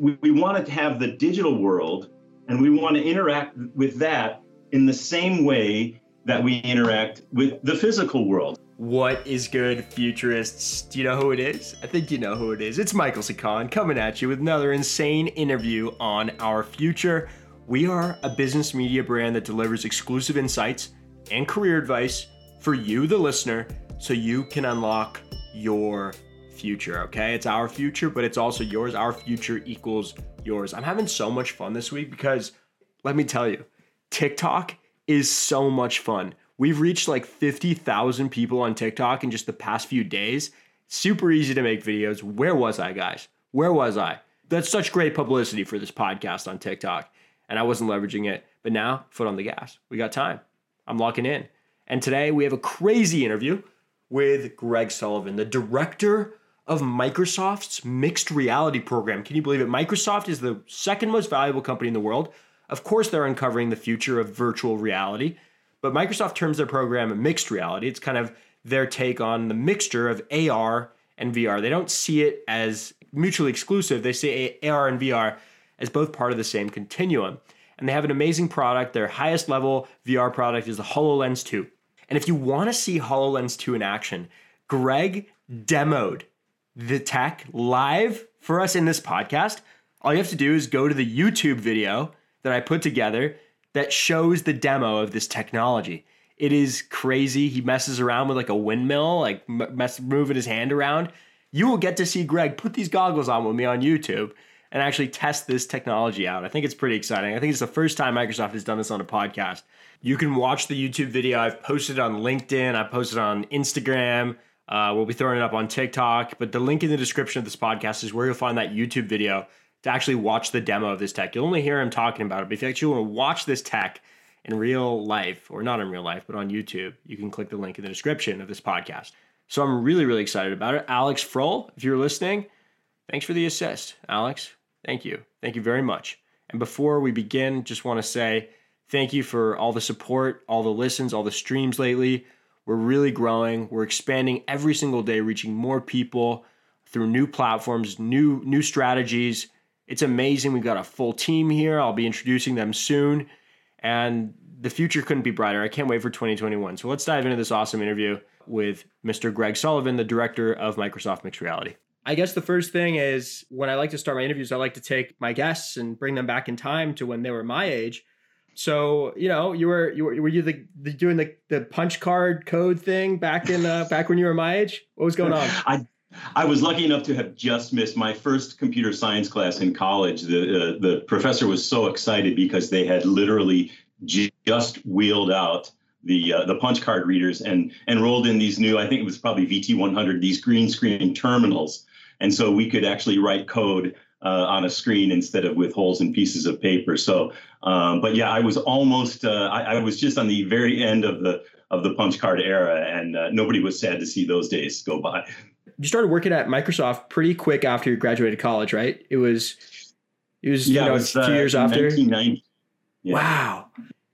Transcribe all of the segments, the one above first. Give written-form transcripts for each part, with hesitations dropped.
We want to have the digital world, and we want to interact with that in the same way that we interact with the physical world. What is good, futurists? Do you know who it is? I think you know who it is. It's Michael Sakan coming at you with another insane interview on Our Future. We are a business media brand that delivers exclusive insights and career advice for you, the listener, so you can unlock your future, okay? It's our future, but it's also yours. Our future equals yours. I'm having so much fun this week because, let me tell you, TikTok is so much fun. We've reached like 50,000 people on TikTok in just the past few days. Super easy to make videos. Where was I, guys? Where was I? That's such great publicity for this podcast on TikTok, and I wasn't leveraging it. But now, foot on the gas. We got time. I'm locking in. And today we have a crazy interview with Greg Sullivan, the director of Microsoft's mixed reality program. Can you believe it? Microsoft is the second most valuable company in the world. Of course, they're uncovering the future of virtual reality, but Microsoft terms their program mixed reality. It's kind of their take on the mixture of AR and VR. They don't see it as mutually exclusive. They see AR and VR as both part of the same continuum. And they have an amazing product. Their highest level VR product is the HoloLens 2. And if you want to see HoloLens 2 in action, Greg demoed the tech live for us in this podcast. All you have to do is go to the YouTube video that I put together that shows the demo of this technology. It is crazy. He messes around with like a windmill, like moving his hand around. You will get to see Greg put these goggles on with me on YouTube and actually test this technology out. I think it's pretty exciting. I think it's the first time Microsoft has done this on a podcast. You can watch the YouTube video. I've posted on LinkedIn. I posted on Instagram. We'll be throwing it up on TikTok, but the link in the description of this podcast is where you'll find that YouTube video to actually watch the demo of this tech. You'll only hear him talking about it, but if you actually want to watch this tech in real life, or not in real life, but on YouTube, you can click the link in the description of this podcast. So I'm really, really excited about it. Alex Froll, if you're listening, thanks for the assist. Alex, thank you. Thank you very much. And before we begin, just want to say thank you for all the support, all the listens, all the streams lately. We're really growing. We're expanding every single day, reaching more people through new platforms, new strategies. It's amazing. We've got a full team here. I'll be introducing them soon. And the future couldn't be brighter. I can't wait for 2021. So let's dive into this awesome interview with Mr. Greg Sullivan, the director of Microsoft Mixed Reality. I guess the first thing is, when I like to start my interviews, I like to take my guests and bring them back in time to when they were my age. So, you know, were you doing the punch card code thing back when you were my age? What was going on? I was lucky enough to have just missed my first computer science class in college. The professor was so excited because they had literally just wheeled out the punch card readers and rolled in these new, I think it was probably VT100, these green screen terminals, and so we could actually write code on a screen instead of with holes and pieces of paper. So, but yeah, I was almost, I was just on the very end of the punch card era, and nobody was sad to see those days go by. You started working at Microsoft pretty quick after you graduated college, right? It was yeah, you know, it was 2 years after. 1990. Yeah. Wow.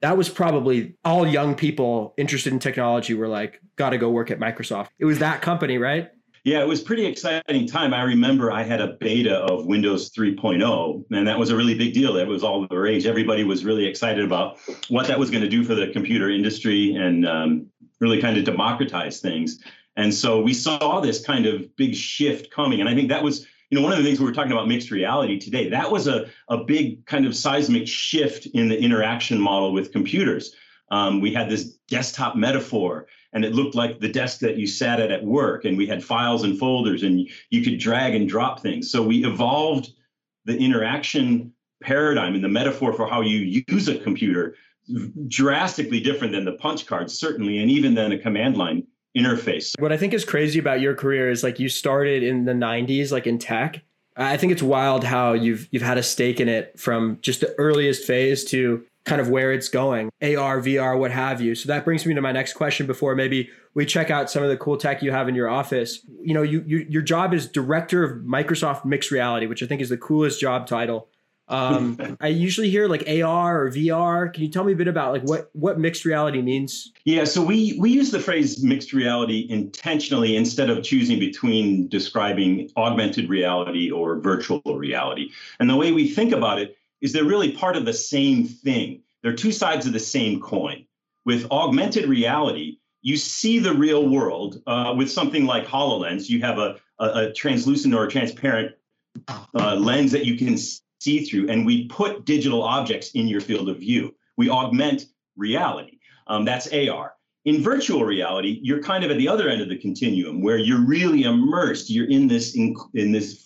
That was probably all young people interested in technology were like, got to go work at Microsoft. It was that company, right? Yeah, it was pretty exciting time. I remember I had a beta of Windows 3.0, and that was a really big deal. It was all the rage. Everybody was really excited about what that was going to do for the computer industry and really kind of democratize things. And so we saw this kind of big shift coming. And I think that was, you know, one of the things we were talking about mixed reality today. That was a big kind of seismic shift in the interaction model with computers. We had this desktop metaphor, and it looked like the desk that you sat at work, and we had files and folders, and you could drag and drop things. So we evolved the interaction paradigm and the metaphor for how you use a computer drastically different than the punch cards, certainly, and even than a command line interface. What I think is crazy about your career is like you started in the 90s, like in tech. I think it's wild how you've had a stake in it from just the earliest phase to kind of where it's going, AR, VR, what have you. So that brings me to my next question before maybe we check out some of the cool tech you have in your office. You know, your job is director of Microsoft Mixed Reality, which I think is the coolest job title I usually hear like AR or VR. Can you tell me a bit about like what mixed reality means? Yeah, so we use the phrase mixed reality intentionally instead of choosing between describing augmented reality or virtual reality. And the way we think about it is they're really part of the same thing. They're two sides of the same coin. With augmented reality, you see the real world. With something like HoloLens, you have a translucent or a transparent lens that you can see through, and we put digital objects in your field of view. We augment reality. That's AR. In virtual reality, you're kind of at the other end of the continuum where you're really immersed. You're in this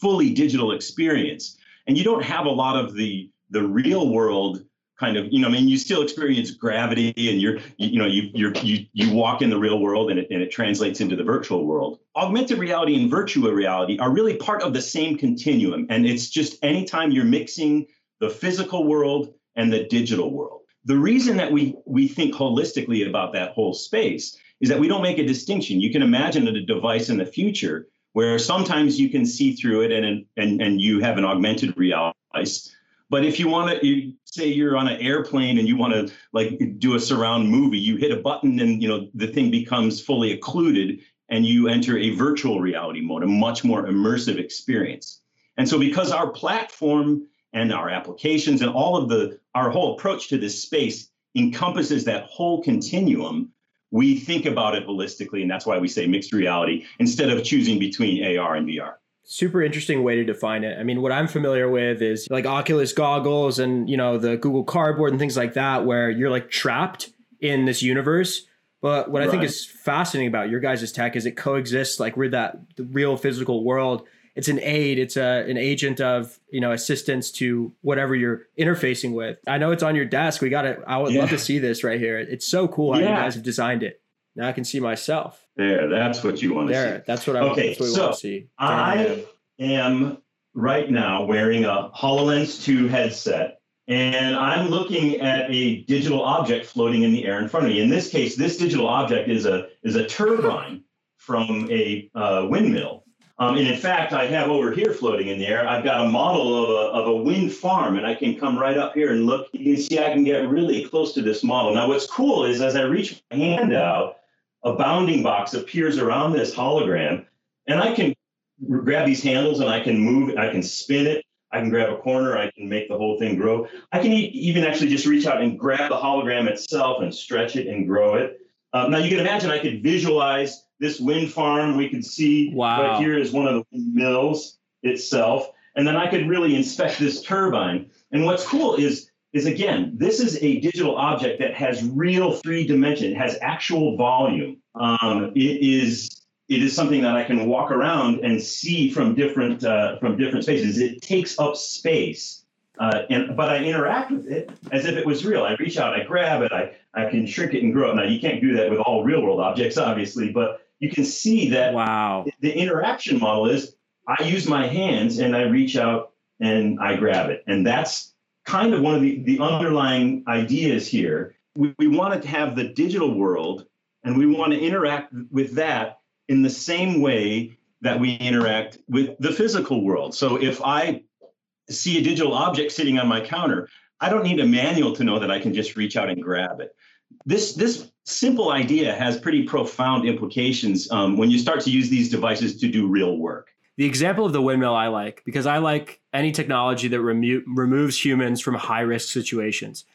fully digital experience, and you don't have a lot of the real world kind of, you know, I mean, you still experience gravity, and you walk in the real world, and it translates into the virtual world. Augmented reality and virtual reality are really part of the same continuum, and it's just anytime you're mixing the physical world and the digital world. The reason that we think holistically about that whole space is that we don't make a distinction. You can imagine that a device in the future where sometimes you can see through it and you have an augmented reality device. But if you want to, say you're on an airplane and you want to like do a surround movie, you hit a button and, you know, the thing becomes fully occluded and you enter a virtual reality mode, a much more immersive experience. And so because our platform and our applications and all of our whole approach to this space encompasses that whole continuum, we think about it holistically. And that's why we say mixed reality instead of choosing between AR and VR. Super interesting way to define it. I mean, what I'm familiar with is like Oculus goggles and, you know, the Google Cardboard and things like that, where you're like trapped in this universe. But what I think is fascinating about your guys' tech is it coexists like with the real physical world. It's an aid. It's an agent of, you know, assistance to whatever you're interfacing with. I know it's on your desk. We got it. I would love to see this right here. It's so cool how you guys have designed it. Now I can see myself. There, that's what you want to see. There, that's what I want to see. I am right now wearing a HoloLens 2 headset, and I'm looking at a digital object floating in the air in front of me. In this case, this digital object is a turbine from a windmill. And in fact, I have over here floating in the air, I've got a model of a wind farm, and I can come right up here and look. You can see I can get really close to this model. Now, what's cool is as I reach my hand out, a bounding box appears around this hologram, and I can grab these handles and I can move it, I can spin it, I can grab a corner, I can make the whole thing grow. I can even actually just reach out and grab the hologram itself and stretch it and grow it. Now you can imagine I could visualize this wind farm. We could see right here is one of the mills itself. And then I could really inspect this turbine. And what's cool is again, this is a digital object that has real three dimension. It has actual volume. It is something that I can walk around and see from different spaces. It takes up space, but I interact with it as if it was real. I reach out, I grab it, I can shrink it and grow it. Now, you can't do that with all real world objects, obviously, but you can see that the interaction model is I use my hands and I reach out and I grab it. And that's kind of one of the underlying ideas here. We want to have the digital world, and we want to interact with that in the same way that we interact with the physical world. So if I see a digital object sitting on my counter, I don't need a manual to know that I can just reach out and grab it. This simple idea has pretty profound implications when you start to use these devices to do real work. The example of the windmill I like, because I like any technology that removes humans from high-risk situations.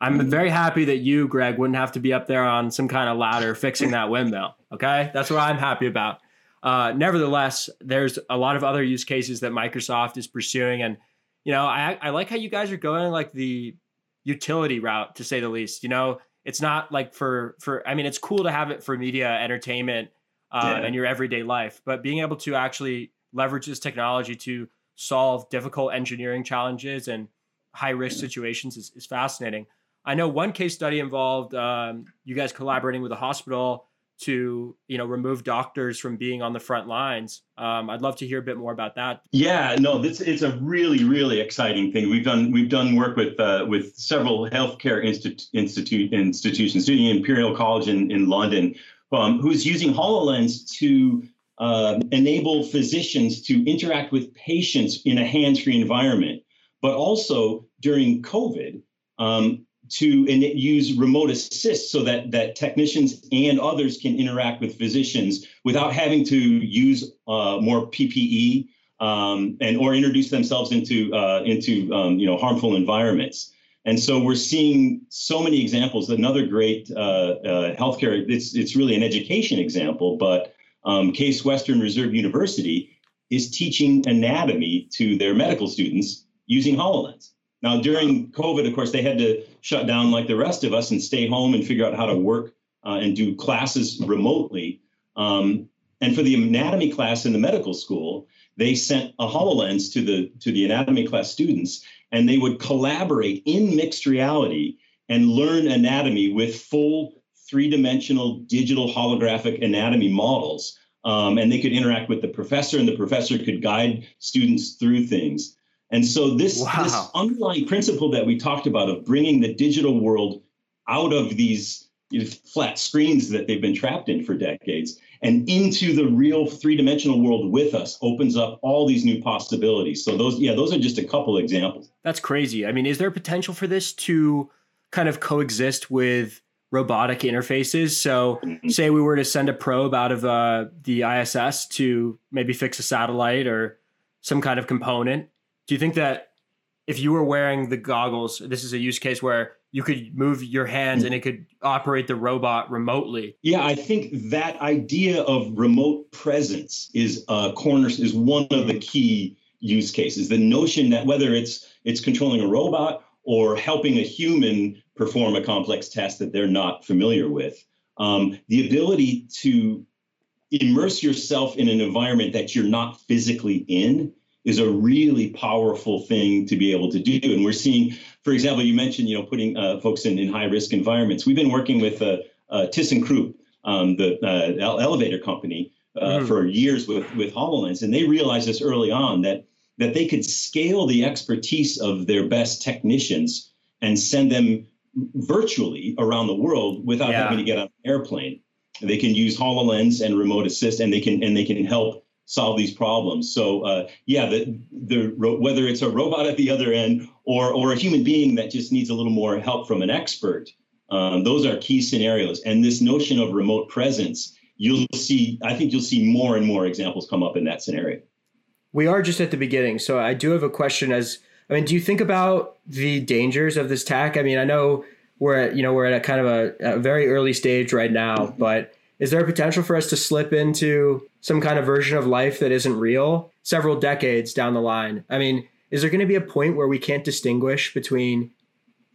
I'm very happy that you, Greg, wouldn't have to be up there on some kind of ladder fixing that windmill, okay? That's what I'm happy about. Nevertheless, there's a lot of other use cases that Microsoft is pursuing, and you know, I like how you guys are going like the utility route, to say the least. You know, it's not like for I mean, it's cool to have it for media, entertainment, and your everyday life. But being able to actually leverage this technology to solve difficult engineering challenges and high risk situations is fascinating. I know one case study involved you guys collaborating with a hospital to, you know, remove doctors from being on the front lines. I'd love to hear a bit more about that. Yeah, no, it's a really, really exciting thing. We've done work with several healthcare institutions, including Imperial College in London, who's using HoloLens to enable physicians to interact with patients in a hands-free environment. but also during COVID to use remote assist so that, technicians and others can interact with physicians without having to use more PPE or introduce themselves into harmful environments. And so we're seeing so many examples. Another great healthcare, it's really an education example, but Case Western Reserve University is teaching anatomy to their medical students using HoloLens. Now, during COVID, of course, they had to shut down like the rest of us and stay home and figure out how to work and do classes remotely. And for the anatomy class in the medical school, they sent a HoloLens to the anatomy class students, and they would collaborate in mixed reality and learn anatomy with full three-dimensional digital holographic anatomy models. And they could interact with the professor, and the professor could guide students through things. And so this underlying principle that we talked about of bringing the digital world out of these flat screens that they've been trapped in for decades and into the real three-dimensional world with us opens up all these new possibilities. So those are just a couple examples. That's crazy. I mean, is there potential for this to kind of coexist with robotic interfaces? So say we were to send a probe out of the ISS to maybe fix a satellite or some kind of component. Do you think that if you were wearing the goggles, this is a use case where you could move your hands and it could operate the robot remotely? Yeah, I think that idea of remote presence is one of the key use cases. The notion that whether it's controlling a robot or helping a human perform a complex task that they're not familiar with, the ability to immerse yourself in an environment that you're not physically in is a really powerful thing to be able to do. And we're seeing, for example, you mentioned, putting folks in high-risk environments. We've been working with ThyssenKrupp, the elevator company, for years with HoloLens. And they realized this early on that they could scale the expertise of their best technicians and send them virtually around the world without having to get on an airplane. They can use HoloLens and remote assist, and they can help solve these problems. So whether it's a robot at the other end or a human being that just needs a little more help from an expert, those are key scenarios. And this notion of remote presence, I think you'll see more and more examples come up in that scenario. We are just at the beginning. So I do have a question do you think about the dangers of this tech? I mean, I know we're at a kind of a very early stage right now, but is there a potential for us to slip into some kind of version of life that isn't real several decades down the line? I mean, is there going to be a point where we can't distinguish between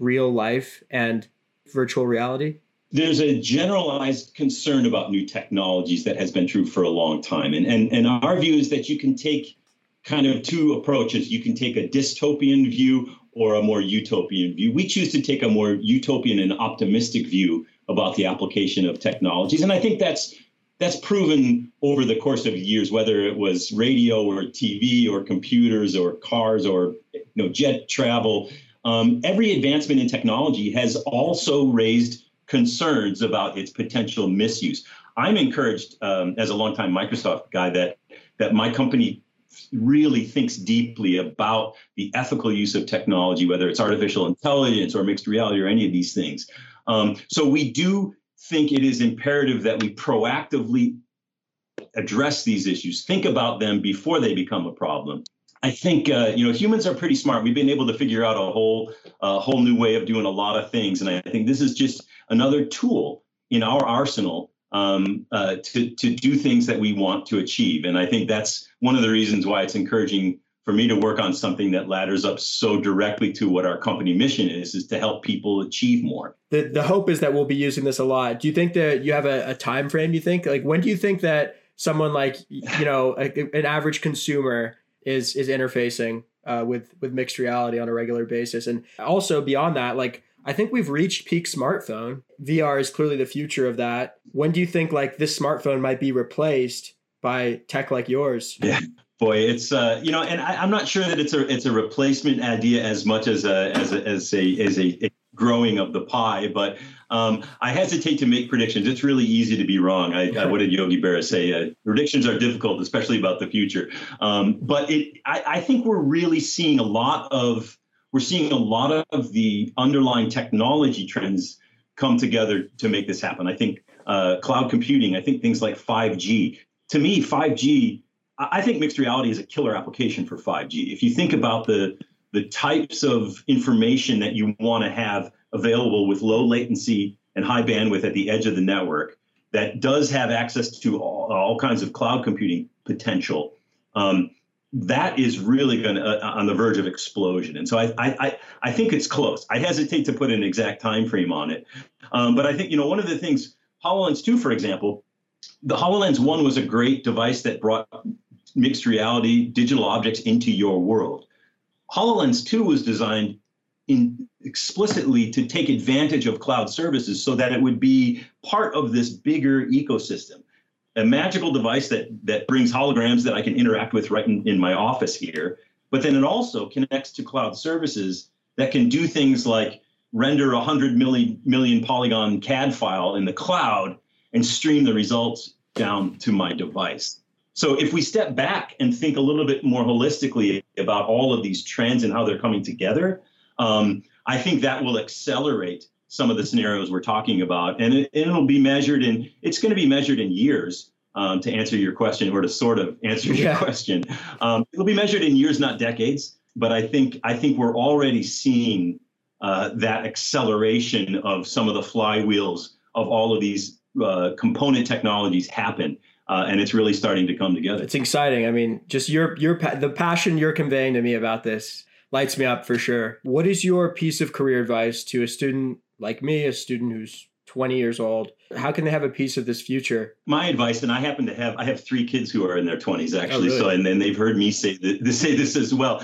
real life and virtual reality? There's a generalized concern about new technologies that has been true for a long time. And our view is that you can take kind of two approaches. You can take a dystopian view or a more utopian view. We choose to take a more utopian and optimistic view about the application of technologies. And I think that's proven over the course of years, whether it was radio or TV or computers or cars or jet travel. Every advancement in technology has also raised concerns about its potential misuse. I'm encouraged as a longtime Microsoft guy that my company really thinks deeply about the ethical use of technology, whether it's artificial intelligence or mixed reality or any of these things. So we do think it is imperative that we proactively address these issues, think about them before they become a problem. I think, humans are pretty smart. We've been able to figure out a whole new way of doing a lot of things. And I think this is just another tool in our arsenal to do things that we want to achieve. And I think that's one of the reasons why it's encouraging for me to work on something that ladders up so directly to what our company mission is to help people achieve more. The hope is that we'll be using this a lot. Do you think that you have a time frame, you think? Like, when do you think that someone like, an average consumer is interfacing with mixed reality on a regular basis? And also beyond that, like, I think we've reached peak smartphone. VR is clearly the future of that. When do you think like this smartphone might be replaced by tech like yours? Yeah. Boy, it's and I'm not sure that it's a replacement idea as much as a growing of the pie, but I hesitate to make predictions. It's really easy to be wrong. What did Yogi Berra say? Predictions are difficult, especially about the future. But I think we're really seeing a lot of the underlying technology trends come together to make this happen. I think cloud computing, I think things like 5G. To me, 5G, I think mixed reality is a killer application for 5G. If you think about the types of information that you want to have available with low latency and high bandwidth at the edge of the network, that does have access to all kinds of cloud computing potential, that is really going to on the verge of explosion. And so I think it's close. I hesitate to put an exact time frame on it, but I think one of the things, HoloLens 2, for example, the HoloLens 1 was a great device that brought mixed reality, digital objects into your world. HoloLens 2 was designed explicitly to take advantage of cloud services so that it would be part of this bigger ecosystem. A magical device that brings holograms that I can interact with right in my office here, but then it also connects to cloud services that can do things like render a 100 million polygon CAD file in the cloud and stream the results down to my device. So if we step back and think a little bit more holistically about all of these trends and how they're coming together, I think that will accelerate some of the scenarios we're talking about. And it'll be measured in, it's going to be measured in years, to answer your question, or to sort of answer your question. It'll be measured in years, not decades. But I think we're already seeing that acceleration of some of the flywheels of all of these component technologies happen. And it's really starting to come together. It's exciting. I mean, just the passion you're conveying to me about this lights me up for sure. What is your piece of career advice to a student like me, a student who's 20 years old? How can they have a piece of this future? My advice, and I have 3 kids who are in their 20s, actually. Oh, really? So, and then they've heard me say this as well.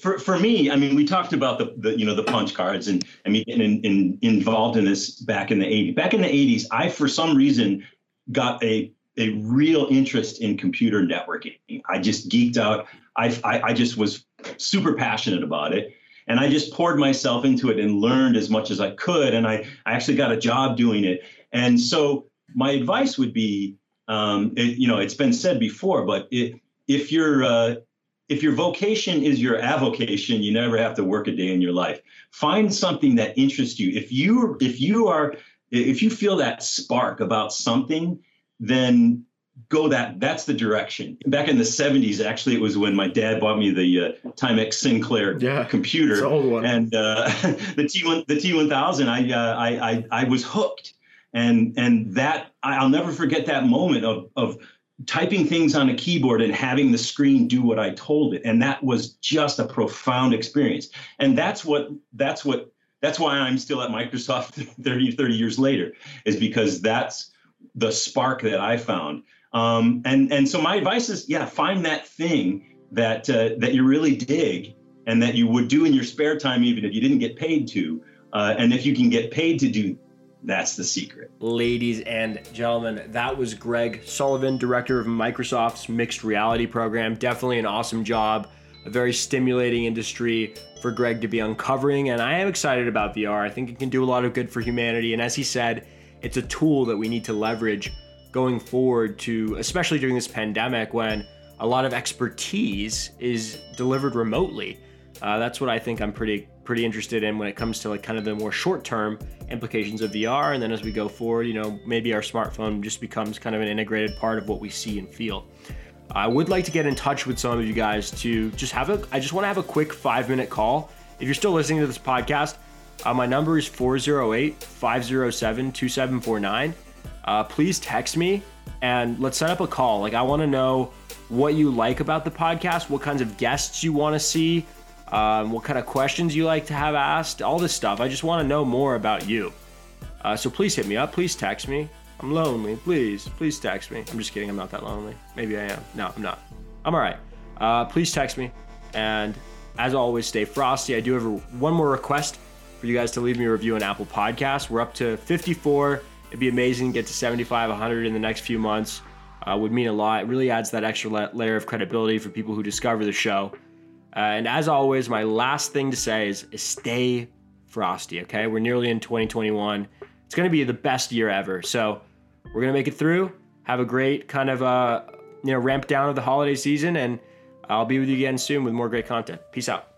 For me, I mean, we talked about the punch cards and me getting involved in this back in the 80s. Back in the 80s, I, for some reason, got a real interest in computer networking. I just geeked out. I just was super passionate about it. And I just poured myself into it and learned as much as I could. And I actually got a job doing it. And so my advice would be, it's been said before, but if your vocation is your avocation, you never have to work a day in your life. Find something that interests you. If you feel that spark about something, then go that's the direction. Back in the 70s, actually, it was when my dad bought me the Timex Sinclair computer. It's an old one. And the T1000, I was hooked. And that, I'll never forget that moment of typing things on a keyboard and having the screen do what I told it. And that was just a profound experience. And that's why I'm still at Microsoft 30 years later, is because that's the spark that I found. And so my advice is, find that thing that you really dig and that you would do in your spare time, even if you didn't get paid to. And if you can get paid to do, that's the secret. Ladies and gentlemen, that was Greg Sullivan, director of Microsoft's mixed reality program. Definitely an awesome job, a very stimulating industry for Greg to be uncovering. And I am excited about VR. I think it can do a lot of good for humanity. And as he said, it's a tool that we need to leverage going forward, to, especially during this pandemic when a lot of expertise is delivered remotely. That's what I think I'm pretty interested in when it comes to like kind of the more short-term implications of VR. And then as we go forward, maybe our smartphone just becomes kind of an integrated part of what we see and feel. I would like to get in touch with some of you guys to just I just want to have a quick 5-minute call. If you're still listening to this podcast, my number is 408-507-2749. Please text me and let's set up a call. Like, I want to know what you like about the podcast, what kinds of guests you want to see, what kind of questions you like to have asked, all this stuff. I just want to know more about you. So please hit me up. Please text me. I'm lonely. Please text me. I'm just kidding. I'm not that lonely. Maybe I am. No, I'm not. I'm all right. Please text me. And as always, stay frosty. I do have one more request for you guys to leave me a review on Apple Podcasts. We're up to 54. It'd be amazing to get to 75, 100 in the next few months. Would mean a lot. It really adds that extra layer of credibility for people who discover the show. And as always, my last thing to say is stay frosty, okay? We're nearly in 2021. It's gonna be the best year ever. So we're gonna make it through, have a great kind of, ramp down of the holiday season, and I'll be with you again soon with more great content. Peace out.